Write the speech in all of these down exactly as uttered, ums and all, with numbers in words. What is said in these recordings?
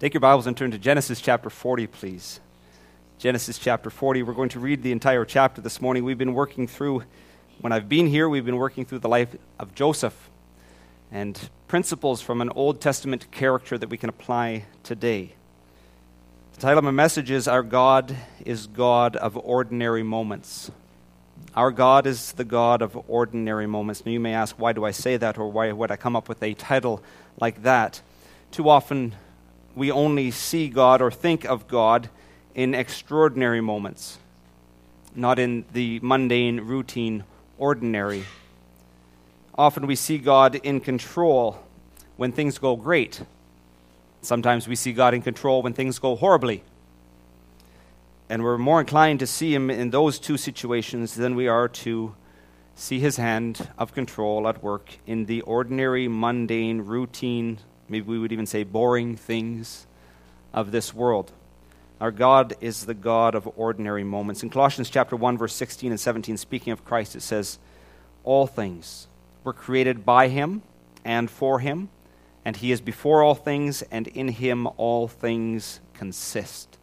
Take your Bibles and turn to Genesis chapter forty, please. Genesis chapter forty. We're going to read the entire chapter this morning. We've been working through, when I've been here, we've been working through the life of Joseph and principles from an Old Testament character that we can apply today. The title of my message is, Our God is God of Ordinary Moments. Our God is the God of Ordinary Moments. Now you may ask, why do I say that, or why would I come up with a title like that? Too often, we only see God or think of God in extraordinary moments, not in the mundane, routine, ordinary. Often we see God in control when things go great. Sometimes we see God in control when things go horribly. And we're more inclined to see him in those two situations than we are to see his hand of control at work in the ordinary, mundane, routine, maybe we would even say boring things of this world. Our God is the God of ordinary moments. In Colossians chapter one, verse sixteen and seventeen, speaking of Christ, it says, all things were created by him and for him, and he is before all things, and in him all things consist.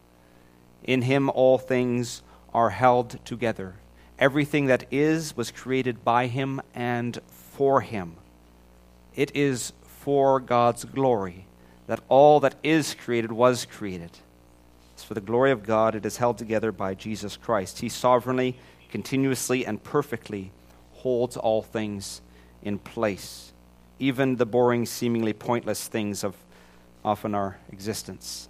In him all things are held together. Everything that is was created by him and for him. It is for God's glory that all that is created was created. It's for the glory of God. It is held together by Jesus Christ. He sovereignly, continuously, and perfectly holds all things in place, even the boring, seemingly pointless things of often our existence.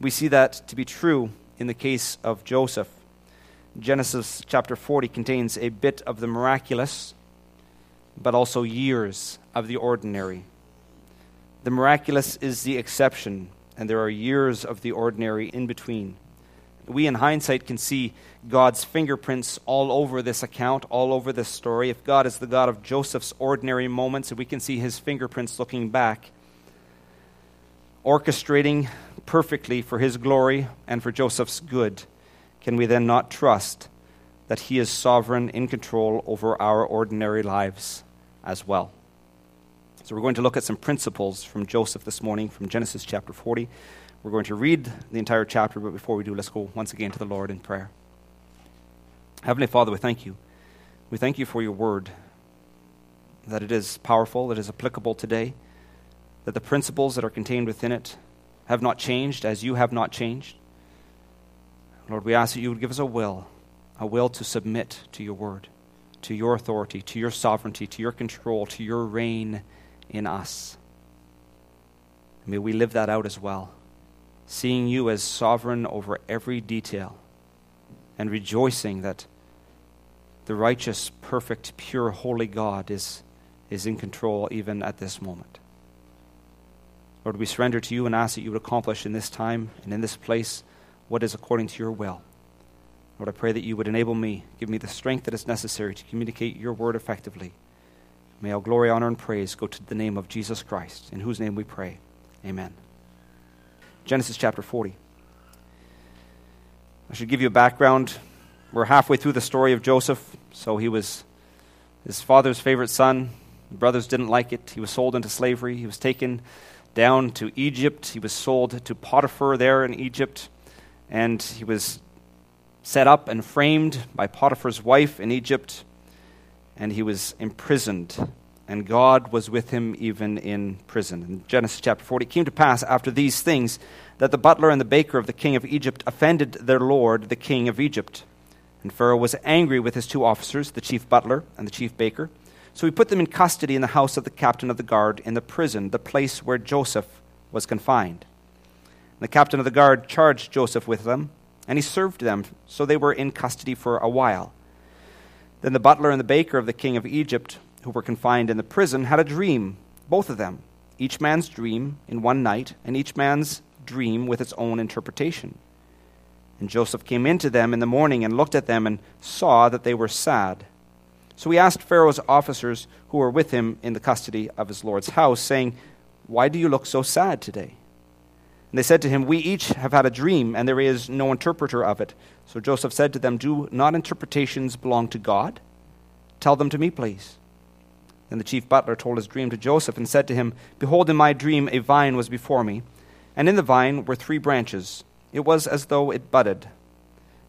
We see that to be true in the case of Joseph. Genesis chapter forty contains a bit of the miraculous, but also years of the ordinary. The miraculous is the exception, and there are years of the ordinary in between. We, in hindsight, can see God's fingerprints all over this account, all over this story. If God is the God of Joseph's ordinary moments, we can see his fingerprints looking back, orchestrating perfectly for his glory and for Joseph's good. Can we then not trust that he is sovereign, in control over our ordinary lives as well? So we're going to look at some principles from Joseph this morning, from Genesis chapter forty. We're going to read the entire chapter, but before we do, let's go once again to the Lord in prayer. Heavenly Father, we thank you. We thank you for your word, that it is powerful, that it is applicable today, that the principles that are contained within it have not changed as you have not changed. Lord, we ask that you would give us a will, a will to submit to your word, to your authority, to your sovereignty, to your control, to your reign in us. May we live that out as well, seeing you as sovereign over every detail and rejoicing that the righteous, perfect, pure, holy God is, is in control even at this moment. Lord, we surrender to you and ask that you would accomplish in this time and in this place what is according to your will. Lord, I pray that you would enable me, give me the strength that is necessary to communicate your word effectively. May all glory, honor, and praise go to the name of Jesus Christ, in whose name we pray. Amen. Genesis chapter forty. I should give you a background. We're halfway through the story of Joseph. So he was his father's favorite son. The brothers didn't like it. He was sold into slavery. He was taken down to Egypt. He was sold to Potiphar there in Egypt. And he was set up and framed by Potiphar's wife in Egypt, and he was imprisoned, and God was with him even in prison. In Genesis chapter forty, it came to pass after these things that the butler and the baker of the king of Egypt offended their lord, the king of Egypt. And Pharaoh was angry with his two officers, the chief butler and the chief baker. So he put them in custody in the house of the captain of the guard in the prison, the place where Joseph was confined. And the captain of the guard charged Joseph with them, and he served them, so they were in custody for a while. Then the butler and the baker of the king of Egypt, who were confined in the prison, had a dream, both of them, each man's dream in one night, and each man's dream with its own interpretation. And Joseph came into them in the morning and looked at them and saw that they were sad. So he asked Pharaoh's officers who were with him in the custody of his lord's house, saying, "Why do you look so sad today?" And they said to him, "We each have had a dream, and there is no interpreter of it." So Joseph said to them, "Do not interpretations belong to God? Tell them to me, please." Then the chief butler told his dream to Joseph and said to him, "Behold, in my dream a vine was before me, And in the vine were three branches. It was as though it budded.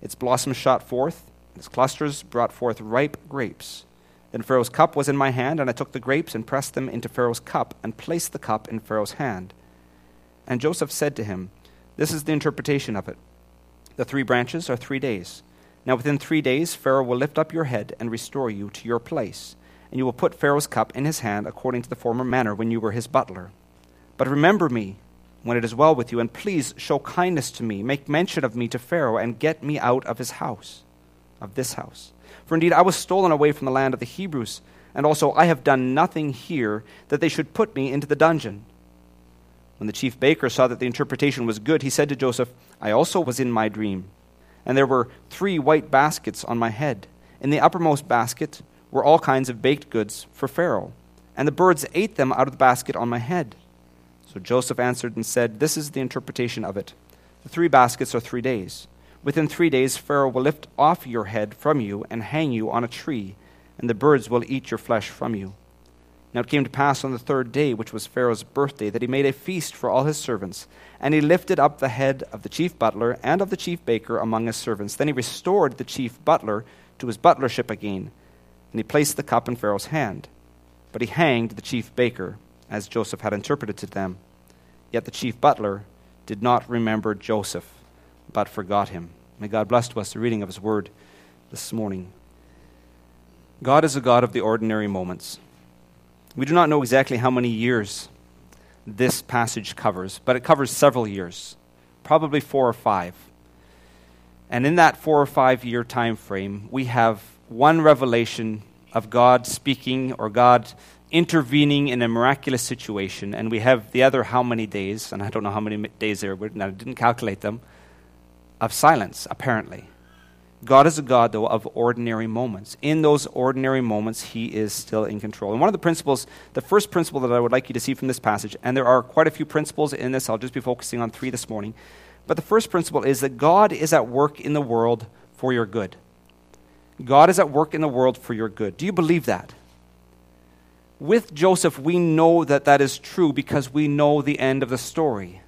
Its blossoms shot forth, its clusters brought forth ripe grapes. Then Pharaoh's cup was in my hand, and I took the grapes and pressed them into Pharaoh's cup, and placed the cup in Pharaoh's hand. And Joseph said to him, this is the interpretation of it. The three branches are three days. Now within three days Pharaoh will lift up your head and restore you to your place, and you will put Pharaoh's cup in his hand according to the former manner when you were his butler. But remember me when it is well with you, and please show kindness to me, make mention of me to Pharaoh, and get me out of his house, of this house. For indeed I was stolen away from the land of the Hebrews, and also I have done nothing here that they should put me into the dungeon. When the chief baker saw that the interpretation was good, he said to Joseph, I also was in my dream, and there were three white baskets on my head. In the uppermost basket were all kinds of baked goods for Pharaoh, and the birds ate them out of the basket on my head. So Joseph answered and said, this is the interpretation of it. The three baskets are three days. Within three days Pharaoh will lift off your head from you and hang you on a tree, and the birds will eat your flesh from you. Now it came to pass on the third day, which was Pharaoh's birthday, that he made a feast for all his servants. And he lifted up the head of the chief butler and of the chief baker among his servants. Then he restored the chief butler to his butlership again, and he placed the cup in Pharaoh's hand. But he hanged the chief baker, as Joseph had interpreted to them. Yet the chief butler did not remember Joseph, but forgot him. May God bless to us the reading of his word this morning. God is a God of the ordinary moments. We do not know exactly how many years this passage covers, but it covers several years, probably four or five. And in that four or five year time frame, we have one revelation of God speaking or God intervening in a miraculous situation, and we have the other how many days, and I don't know how many days there were, and I didn't calculate them, of silence, apparently. God is a God, though, of ordinary moments. In those ordinary moments, he is still in control. And one of the principles, the first principle that I would like you to see from this passage, and there are quite a few principles in this, I'll just be focusing on three this morning, but the first principle is that God is at work in the world for your good. God is at work in the world for your good. Do you believe that? With Joseph, we know that that is true because we know the end of the story.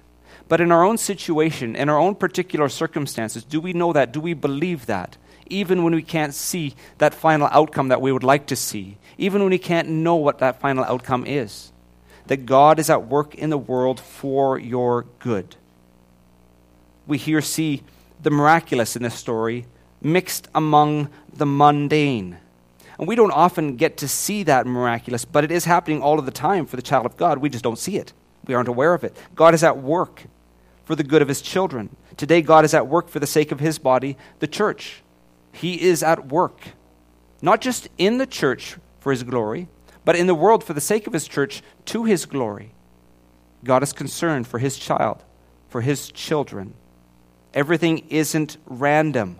But in our own situation, in our own particular circumstances, do we know that? Do we believe that? Even when we can't see that final outcome that we would like to see, even when we can't know what that final outcome is, that God is at work in the world for your good. We here see the miraculous in this story mixed among the mundane. And we don't often get to see that miraculous, but it is happening all of the time for the child of God. We just don't see it. We aren't aware of it. God is at work for the good of his children. Today, God is at work for the sake of his body, the church. He is at work, not just in the church for his glory, but in the world for the sake of his church to his glory. God is concerned for his child, for his children. Everything isn't random.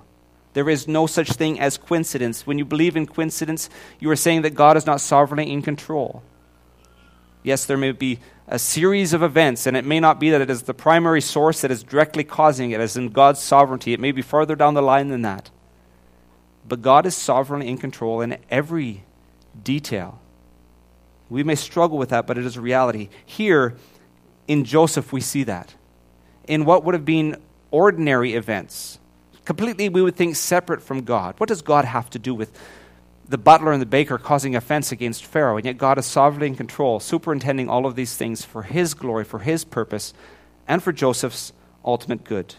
There is no such thing as coincidence. When you believe in coincidence, you are saying that God is not sovereignly in control. Yes, there may be a series of events, and it may not be that it is the primary source that is directly causing it, as in God's sovereignty. It may be farther down the line than that. But God is sovereignly in control in every detail. We may struggle with that, but it is a reality. Here, in Joseph, we see that. In what would have been ordinary events, completely we would think separate from God. What does God have to do with the butler and the baker causing offense against Pharaoh, and yet God is sovereignly in control, superintending all of these things for his glory, for his purpose, and for Joseph's ultimate good.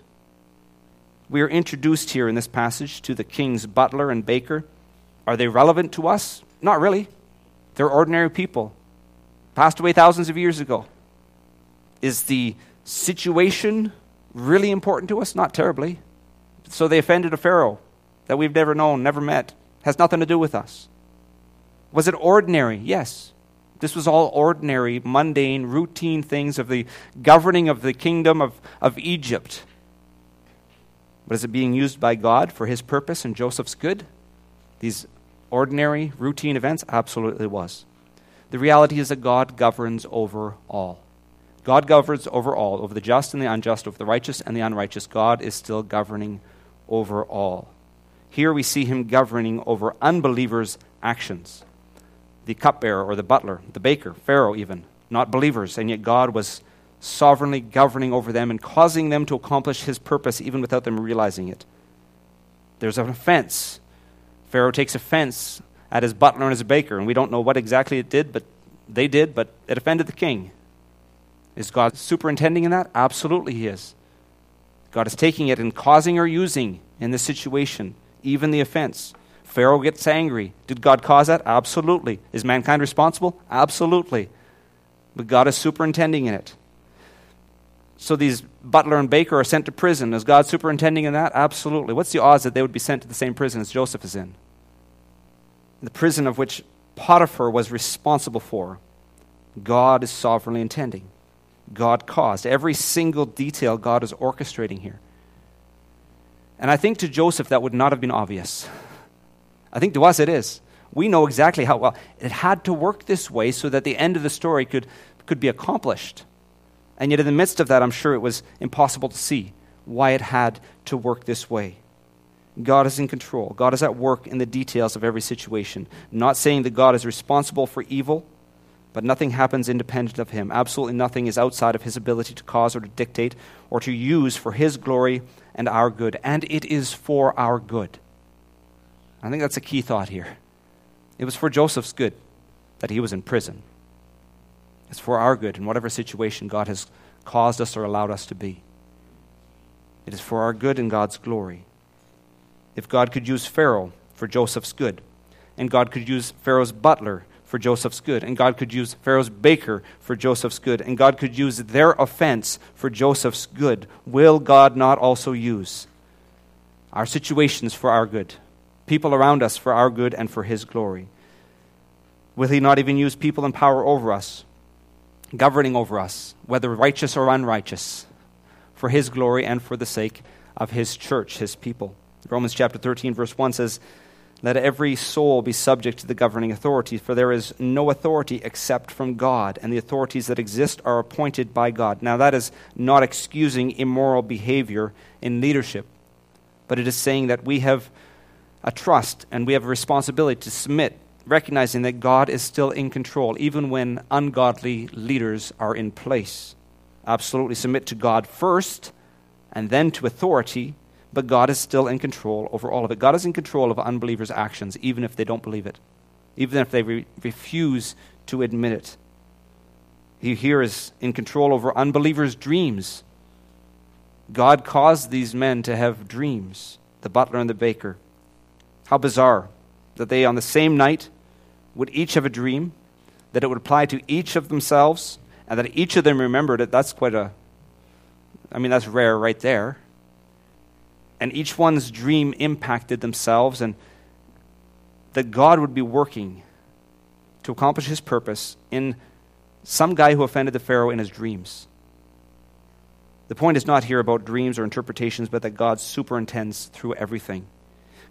We are introduced here in this passage to the king's butler and baker. Are they relevant to us? Not really. They're ordinary people, passed away thousands of years ago. Is the situation really important to us? Not terribly. So they offended a Pharaoh that we've never known, never met. Has nothing to do with us. Was it ordinary? Yes. This was all ordinary, mundane, routine things of the governing of the kingdom of, of Egypt. But is it being used by God for his purpose and Joseph's good? These ordinary, routine events? Absolutely was. The reality is that God governs over all. God governs over all, over the just and the unjust, over the righteous and the unrighteous. God is still governing over all. Here we see him governing over unbelievers' actions. The cupbearer or the butler, the baker, Pharaoh even, not believers, and yet God was sovereignly governing over them and causing them to accomplish his purpose even without them realizing it. There's an offense. Pharaoh takes offense at his butler and his baker, and we don't know what exactly it did, but they did, but it offended the king. Is God superintending in that? Absolutely he is. God is taking it and causing or using in this situation, even the offense. Pharaoh gets angry. Did God cause that? Absolutely. Is mankind responsible? Absolutely. But God is superintending in it. So these butler and baker are sent to prison. Is God superintending in that? Absolutely. What's the odds that they would be sent to the same prison as Joseph is in? The prison of which Potiphar was responsible for. God is sovereignly intending. God caused. Every single detail God is orchestrating here. And I think to Joseph that would not have been obvious. I think to us it is. We know exactly how, well, it had to work this way so that the end of the story could, could be accomplished. And yet in the midst of that, I'm sure it was impossible to see why it had to work this way. God is in control. God is at work in the details of every situation. Not saying that God is responsible for evil, but nothing happens independent of him. Absolutely nothing is outside of his ability to cause or to dictate or to use for his glory and our good. And it is for our good. I think that's a key thought here. It was for Joseph's good that he was in prison. It's for our good in whatever situation God has caused us or allowed us to be. It is for our good and God's glory. If God could use Pharaoh for Joseph's good, and God could use Pharaoh's butler for Joseph's good, and God could use Pharaoh's baker for Joseph's good, and God could use their offense for Joseph's good, will God not also use our situations for our good? People around us for our good and for his glory. Will he not even use people in power over us, governing over us, whether righteous or unrighteous, for his glory and for the sake of his church, his people? Romans chapter thirteen, verse one says, "Let every soul be subject to the governing authorities, for there is no authority except from God, and the authorities that exist are appointed by God." Now that is not excusing immoral behavior in leadership, but it is saying that we have a trust, and we have a responsibility to submit, recognizing that God is still in control, even when ungodly leaders are in place. Absolutely submit to God first, and then to authority, but God is still in control over all of it. God is in control of unbelievers' actions, even if they don't believe it, even if they re- refuse to admit it. He here is in control over unbelievers' dreams. God caused these men to have dreams, the butler and the baker. How bizarre that they, on the same night, would each have a dream, that it would apply to each of themselves, and that each of them remembered it. That's quite a, I mean, that's rare right there. And each one's dream impacted themselves, and that God would be working to accomplish his purpose in some guy who offended the Pharaoh in his dreams. The point is not here about dreams or interpretations, but that God superintends through everything.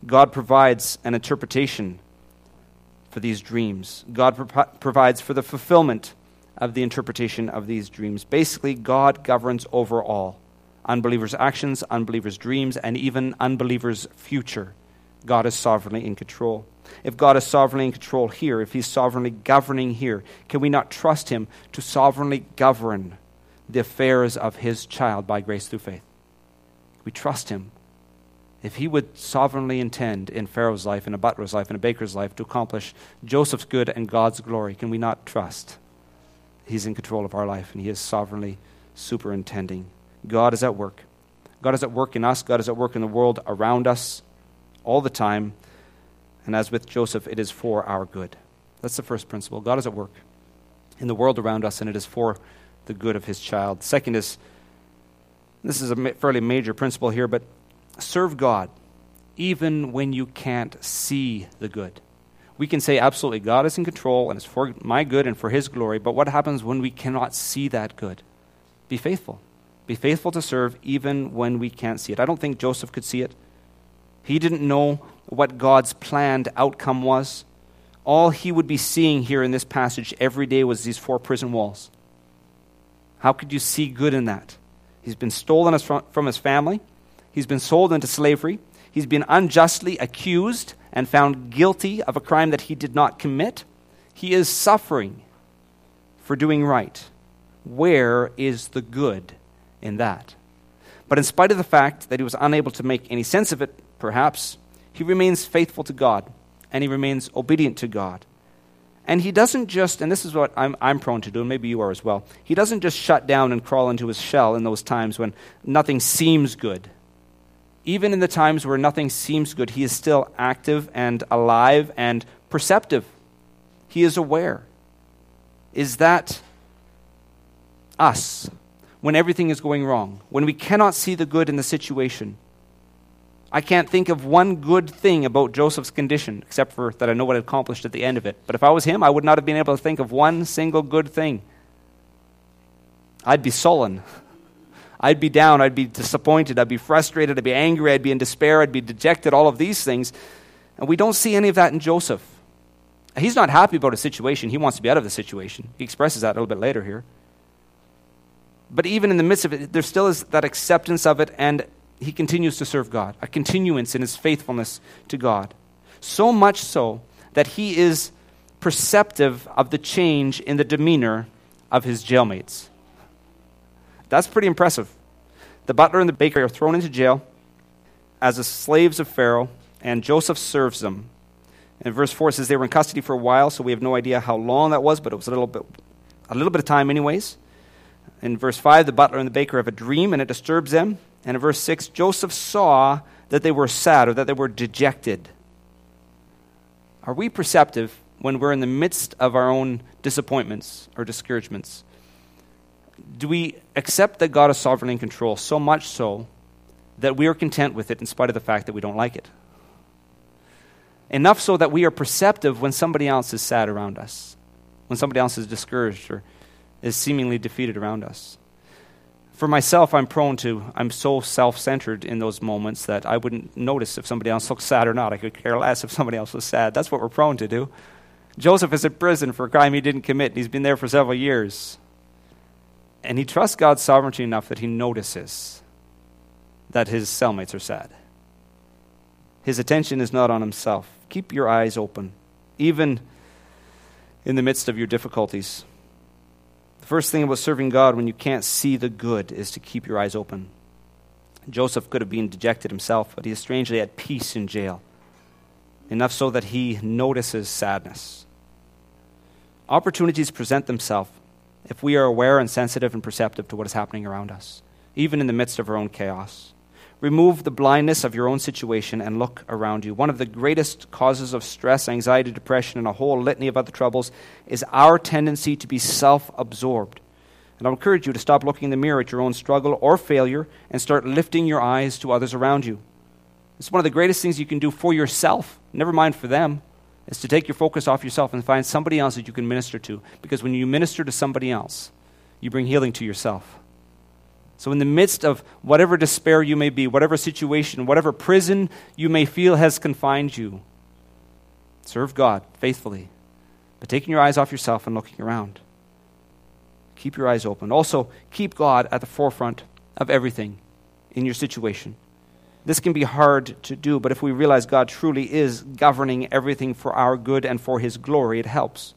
God provides an interpretation for these dreams. God pro- provides for the fulfillment of the interpretation of these dreams. Basically, God governs over all. Unbelievers' actions, unbelievers' dreams, and even unbelievers' future. God is sovereignly in control. If God is sovereignly in control here, if he's sovereignly governing here, can we not trust him to sovereignly govern the affairs of his child by grace through faith? We trust him. If he would sovereignly intend in Pharaoh's life, in a butler's life, in a baker's life to accomplish Joseph's good and God's glory, can we not trust he's in control of our life and he is sovereignly superintending? God is at work. God is at work in us. God is at work in the world around us all the time. And as with Joseph, it is for our good. That's the first principle. God is at work in the world around us and it is for the good of his child. Second is, this is a fairly major principle here, but serve God even when you can't see the good. We can say absolutely God is in control and it's for my good and for his glory, but what happens when we cannot see that good? Be faithful. Be faithful to serve even when we can't see it. I don't think Joseph could see it. He didn't know what God's planned outcome was. All he would be seeing here in this passage every day was these four prison walls. How could you see good in that? He's been stolen from his family. He's been sold into slavery. He's been unjustly accused and found guilty of a crime that he did not commit. He is suffering for doing right. where is the good in that? But in spite of the fact that he was unable to make any sense of it, perhaps, he remains faithful to God, and he remains obedient to God. And he doesn't just, and this is what I'm, I'm prone to do, and maybe you are as well, he doesn't just shut down and crawl into his shell in those times when nothing seems good. Even in the times where nothing seems good, he is still active and alive and perceptive. He is aware. Is that us? When everything is going wrong, when we cannot see the good in the situation. I can't think of one good thing about Joseph's condition, except for that I know what it accomplished at the end of it. But if I was him, I would not have been able to think of one single good thing. I'd be sullen. I'd be down. I'd be disappointed. I'd be frustrated. I'd be angry. I'd be in despair. I'd be dejected, all of these things. And we don't see any of that in Joseph. He's not happy about a situation. He wants to be out of the situation. He expresses that a little bit later here. But even in the midst of it, there still is that acceptance of it, and he continues to serve God, a continuance in his faithfulness to God. So much so that he is perceptive of the change in the demeanor of his jailmates. That's pretty impressive. The butler and the baker are thrown into jail as the slaves of Pharaoh, and Joseph serves them. And verse four says they were in custody for a while, so we have no idea how long that was, but it was a little bit, a little bit of time anyways. In verse five, the butler and the baker have a dream, and it disturbs them. And in verse six, Joseph saw that they were sad or that they were dejected. Are we perceptive when we're in the midst of our own disappointments or discouragements? Do we accept that God is sovereign and in control so much so that we are content with it in spite of the fact that we don't like it? Enough so that we are perceptive when somebody else is sad around us, when somebody else is discouraged or is seemingly defeated around us. For myself, I'm prone to, I'm so self-centered in those moments that I wouldn't notice if somebody else looked sad or not. I could care less if somebody else was sad. That's what we're prone to do. Joseph is in prison for a crime he didn't commit, and he's been there for several years. And he trusts God's sovereignty enough that he notices that his cellmates are sad. His attention is not on himself. Keep your eyes open, even in the midst of your difficulties. The first thing about serving God when you can't see the good is to keep your eyes open. Joseph could have been dejected himself, but he is strangely at peace in jail, enough so that he notices sadness. Opportunities present themselves if we are aware and sensitive and perceptive to what is happening around us, even in the midst of our own chaos. Remove the blindness of your own situation and look around you. One of the greatest causes of stress, anxiety, depression, and a whole litany of other troubles is our tendency to be self-absorbed. And I'll encourage you to stop looking in the mirror at your own struggle or failure and start lifting your eyes to others around you. It's one of the greatest things you can do for yourself, never mind for them, is to take your focus off yourself and find somebody else that you can minister to. Because when you minister to somebody else, you bring healing to yourself. So in the midst of whatever despair you may be, whatever situation, whatever prison you may feel has confined you, serve God faithfully, but taking your eyes off yourself and looking around. Keep your eyes open. Also, keep God at the forefront of everything in your situation. This can be hard to do, but if we realize God truly is governing everything for our good and for his glory, it helps.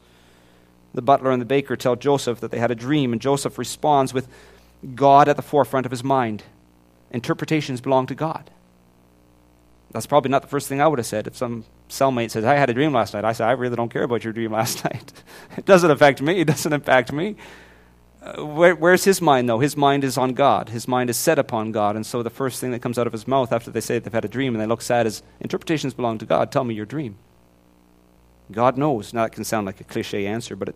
The butler and the baker tell Joseph that they had a dream, and Joseph responds with God at the forefront of his mind. Interpretations belong to God. That's probably not the first thing I would have said. If some cellmate says, I had a dream last night, I say, I really don't care about your dream last night. It doesn't affect me. It doesn't impact me. Uh, where, where's his mind, though? His mind is on God. His mind is set upon God. And so the first thing that comes out of his mouth after they say they've had a dream and they look sad is, interpretations belong to God. Tell me your dream. God knows. Now, that can sound like a cliche answer, but it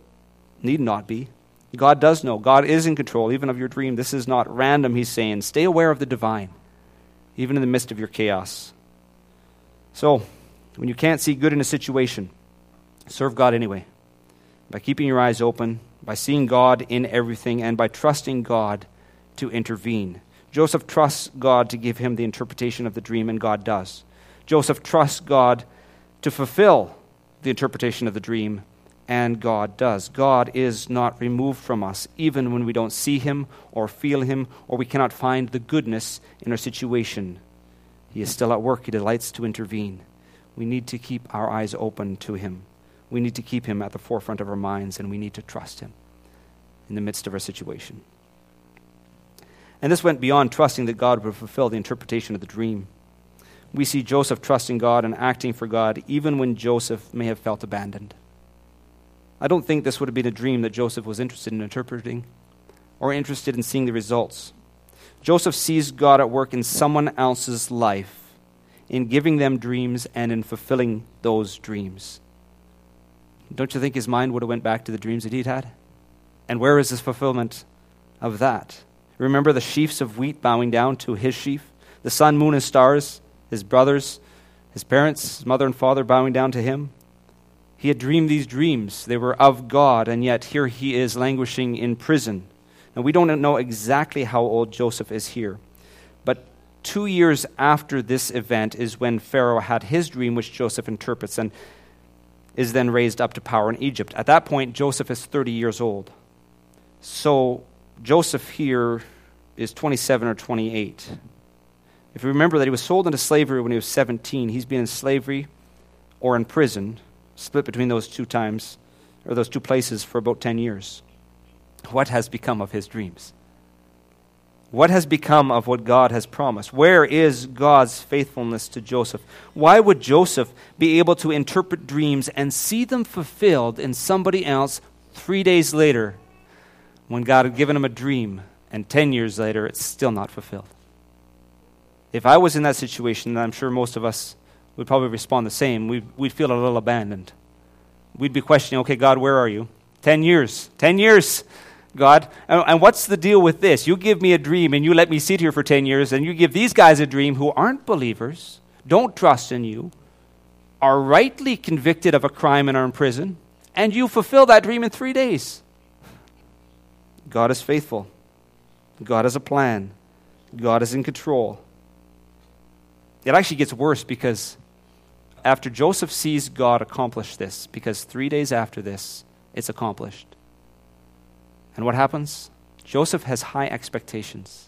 need not be. God does know. God is in control, even of your dream. This is not random, he's saying. Stay aware of the divine, even in the midst of your chaos. So, when you can't see good in a situation, serve God anyway. By keeping your eyes open, by seeing God in everything, and by trusting God to intervene. Joseph trusts God to give him the interpretation of the dream, and God does. Joseph trusts God to fulfill the interpretation of the dream, and God does. God is not removed from us, even when we don't see him or feel him, or we cannot find the goodness in our situation. He is still at work. He delights to intervene. We need to keep our eyes open to him. We need to keep him at the forefront of our minds, and we need to trust him. in the midst of our situation. And this went beyond trusting that God would fulfill the interpretation of the dream. We see Joseph trusting God and acting for God, even when Joseph may have felt abandoned. I don't think this would have been a dream that Joseph was interested in interpreting or interested in seeing the results. Joseph sees God at work in someone else's life, in giving them dreams and in fulfilling those dreams. Don't you think his mind would have went back to the dreams that he'd had? And where is his fulfillment of that? Remember the sheaves of wheat bowing down to his sheaf? The sun, moon, and stars, his brothers, his parents, his mother and father bowing down to him. He had dreamed these dreams. They were of God, and yet here he is languishing in prison. Now, we don't know exactly how old Joseph is here, but two years after this event is when Pharaoh had his dream, which Joseph interprets and is then raised up to power in Egypt. At that point, Joseph is thirty years old. So Joseph here is twenty-seven or twenty-eight. If you remember that he was sold into slavery when he was seventeen, he's been in slavery or in prison, split between those two times, or those two places for about ten years. What has become of his dreams? What has become of what God has promised? Where is God's faithfulness to Joseph? Why would Joseph be able to interpret dreams and see them fulfilled in somebody else three days later when God had given him a dream and ten years later it's still not fulfilled? If I was in that situation, and I'm sure most of us would probably respond the same, we'd, we'd feel a little abandoned. We'd be questioning, okay, God, where are you? Ten years, ten years. God, and what's the deal with this? You give me a dream and you let me sit here for ten years, and you give these guys a dream who aren't believers, don't trust in you, are rightly convicted of a crime and are in prison, and you fulfill that dream in three days. God is faithful. God has a plan. God is in control. It actually gets worse, because after Joseph sees God accomplish this, because three days after this, it's accomplished. And what happens? Joseph has high expectations.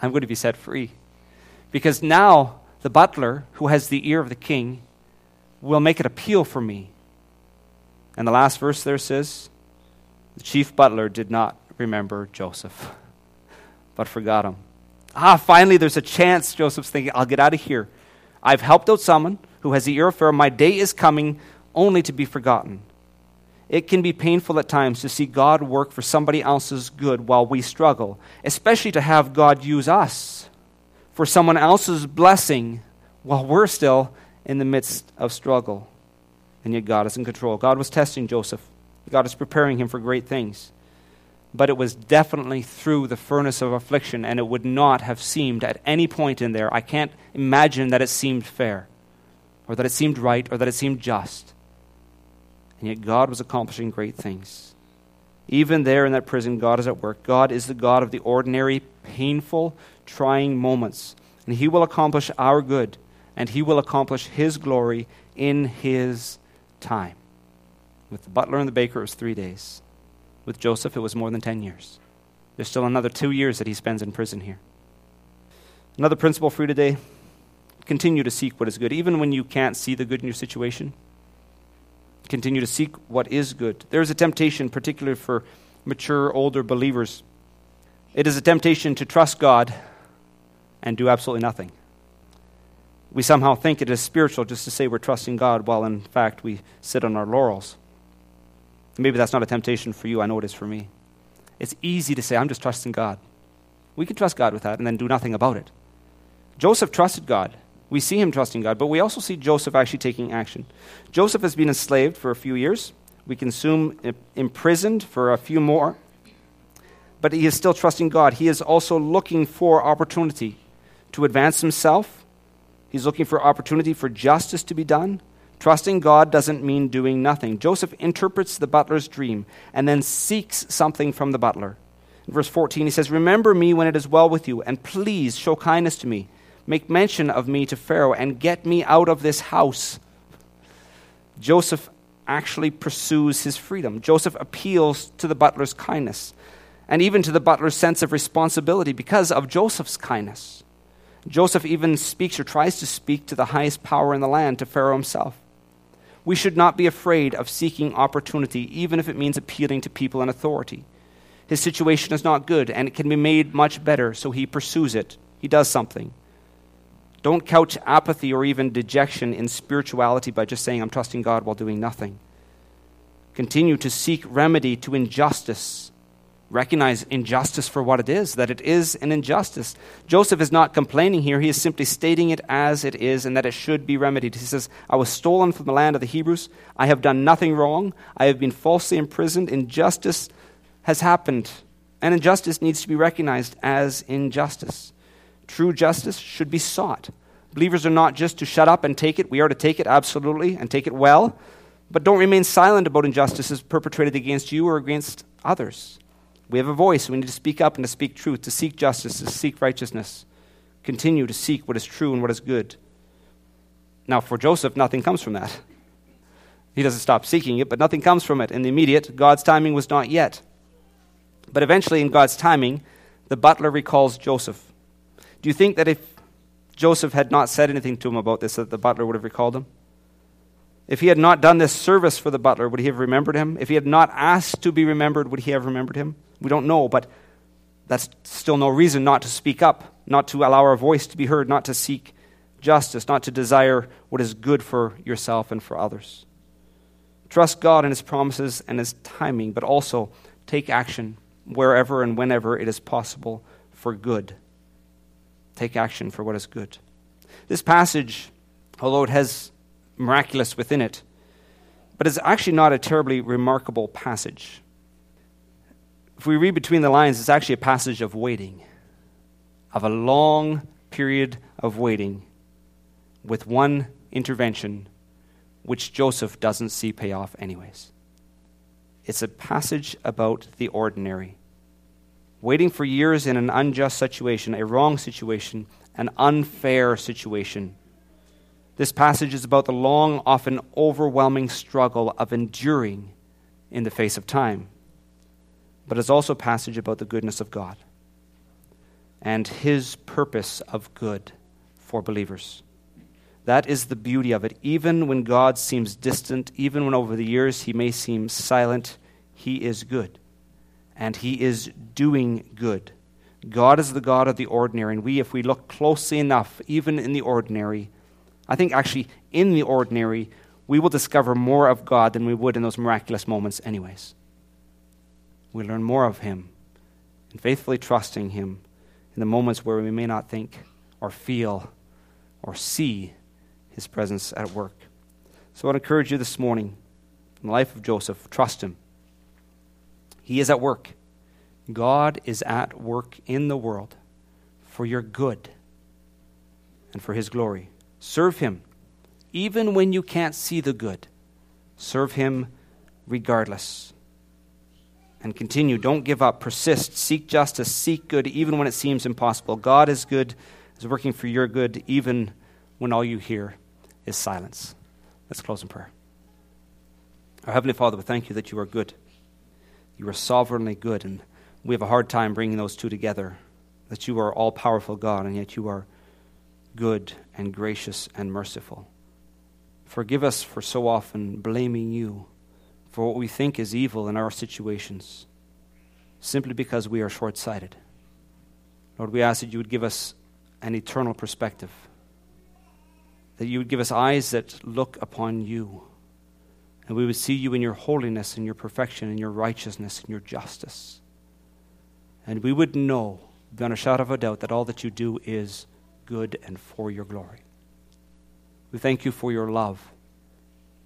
I'm going to be set free. Because now the butler, who has the ear of the king, will make an appeal for me. And the last verse there says, the chief butler did not remember Joseph, but forgot him. Ah, finally there's a chance, Joseph's thinking, I'll get out of here. I've helped out someone who has the ear of Pharaoh. My day is coming only to be forgotten. It can be painful at times to see God work for somebody else's good while we struggle, especially to have God use us for someone else's blessing while we're still in the midst of struggle. And yet God is in control. God was testing Joseph. God is preparing him for great things. But it was definitely through the furnace of affliction, and it would not have seemed at any point in there. I can't imagine that it seemed fair, or that it seemed right, or that it seemed just. And yet God was accomplishing great things. Even there in that prison, God is at work. God is the God of the ordinary, painful, trying moments. And he will accomplish our good, and he will accomplish his glory in his time. With the butler and the baker, it was three days. With Joseph, it was more than ten years. There's still another two years that he spends in prison here. Another principle for you today: continue to seek what is good. Even when you can't see the good in your situation, continue to seek what is good. There is a temptation, particularly for mature, older believers. It is a temptation to trust God and do absolutely nothing. We somehow think it is spiritual just to say we're trusting God, while in fact we sit on our laurels. Maybe that's not a temptation for you. I know it is for me. It's easy to say, I'm just trusting God. We can trust God with that and then do nothing about it. Joseph trusted God. We see him trusting God, but we also see Joseph actually taking action. Joseph has been enslaved for a few years. We can assume imprisoned for a few more. But he is still trusting God. He is also looking for opportunity to advance himself. He's looking for opportunity for justice to be done. Trusting God doesn't mean doing nothing. Joseph interprets the butler's dream and then seeks something from the butler. In verse fourteen, he says, "Remember me when it is well with you, and please show kindness to me. Make mention of me to Pharaoh and get me out of this house." Joseph actually pursues his freedom. Joseph appeals to the butler's kindness, and even to the butler's sense of responsibility because of Joseph's kindness. Joseph even speaks, or tries to speak, to the highest power in the land, to Pharaoh himself. We should not be afraid of seeking opportunity, even if it means appealing to people in authority. His situation is not good, and it can be made much better, so he pursues it. He does something. Don't couch apathy or even dejection in spirituality by just saying, I'm trusting God while doing nothing. Continue to seek remedy to injustice. Recognize injustice for what it is, that it is an injustice. Joseph is not complaining here. He is simply stating it as it is and that it should be remedied. He says, I was stolen from the land of the Hebrews. I have done nothing wrong. I have been falsely imprisoned. Injustice has happened. And injustice needs to be recognized as injustice. True justice should be sought. Believers are not just to shut up and take it. We are to take it, absolutely, and take it well. But don't remain silent about injustices perpetrated against you or against others. We have a voice. We need to speak up and to speak truth, to seek justice, to seek righteousness. Continue to seek what is true and what is good. Now, for Joseph, nothing comes from that. He doesn't stop seeking it, but nothing comes from it. In the immediate, God's timing was not yet. But eventually, in God's timing, the butler recalls Joseph. Do you think that if Joseph had not said anything to him about this, that the butler would have recalled him? If he had not done this service for the butler, would he have remembered him? If he had not asked to be remembered, would he have remembered him? We don't know, but that's still no reason not to speak up, not to allow our voice to be heard, not to seek justice, not to desire what is good for yourself and for others. Trust God and His promises and His timing, but also take action wherever and whenever it is possible for good. Take action for what is good. This passage, although it has miraculous within it, but it's actually not a terribly remarkable passage. If we read between the lines, it's actually a passage of waiting, of a long period of waiting with one intervention, which Joseph doesn't see pay off anyways. It's a passage about the ordinary. Waiting for years in an unjust situation, a wrong situation, an unfair situation. This passage is about the long, often overwhelming struggle of enduring in the face of time. But it's also a passage about the goodness of God and His purpose of good for believers. That is the beauty of it. Even when God seems distant, even when over the years He may seem silent, He is good, and He is doing good. God is the God of the ordinary, and we, if we look closely enough, even in the ordinary, I think actually in the ordinary, we will discover more of God than we would in those miraculous moments anyways. We learn more of Him and faithfully trusting Him in the moments where we may not think or feel or see His presence at work. So I'd encourage you this morning, in the life of Joseph, trust Him. He is at work. God is at work in the world for your good and for His glory. Serve Him, even when you can't see the good. Serve Him regardless. And continue. Don't give up. Persist. Seek justice. Seek good, even when it seems impossible. God is good, is working for your good, even when all you hear is silence. Let's close in prayer. Our Heavenly Father, we thank You that You are good. You are sovereignly good, and we have a hard time bringing those two together, that You are all-powerful God, and yet You are good and gracious and merciful. Forgive us for so often blaming You for what we think is evil in our situations, simply because we are short-sighted. Lord, we ask that You would give us an eternal perspective, that You would give us eyes that look upon You, and we would see You in Your holiness and Your perfection and Your righteousness and Your justice. And we would know, beyond a shadow of a doubt, that all that You do is good and for Your glory. We thank You for Your love,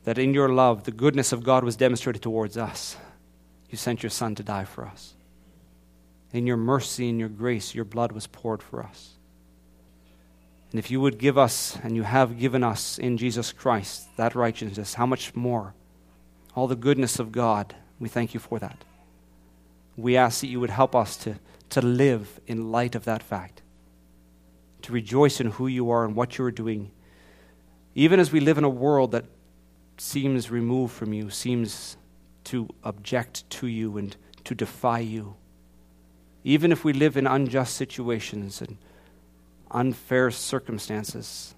that in Your love the goodness of God was demonstrated towards us. You sent Your Son to die for us. In Your mercy and Your grace, Your blood was poured for us. And if You would give us, and You have given us in Jesus Christ, that righteousness, how much more? All the goodness of God, we thank You for that. We ask that You would help us to, to live in light of that fact, to rejoice in who You are and what You are doing, even as we live in a world that seems removed from You, seems to object to You and to defy You. Even if we live in unjust situations and unfair circumstances,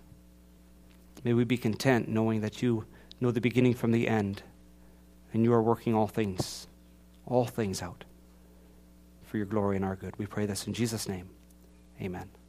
may we be content knowing that You know the beginning from the end, and You are working all things, all things out for your glory and our good. We pray this in Jesus' name. Amen.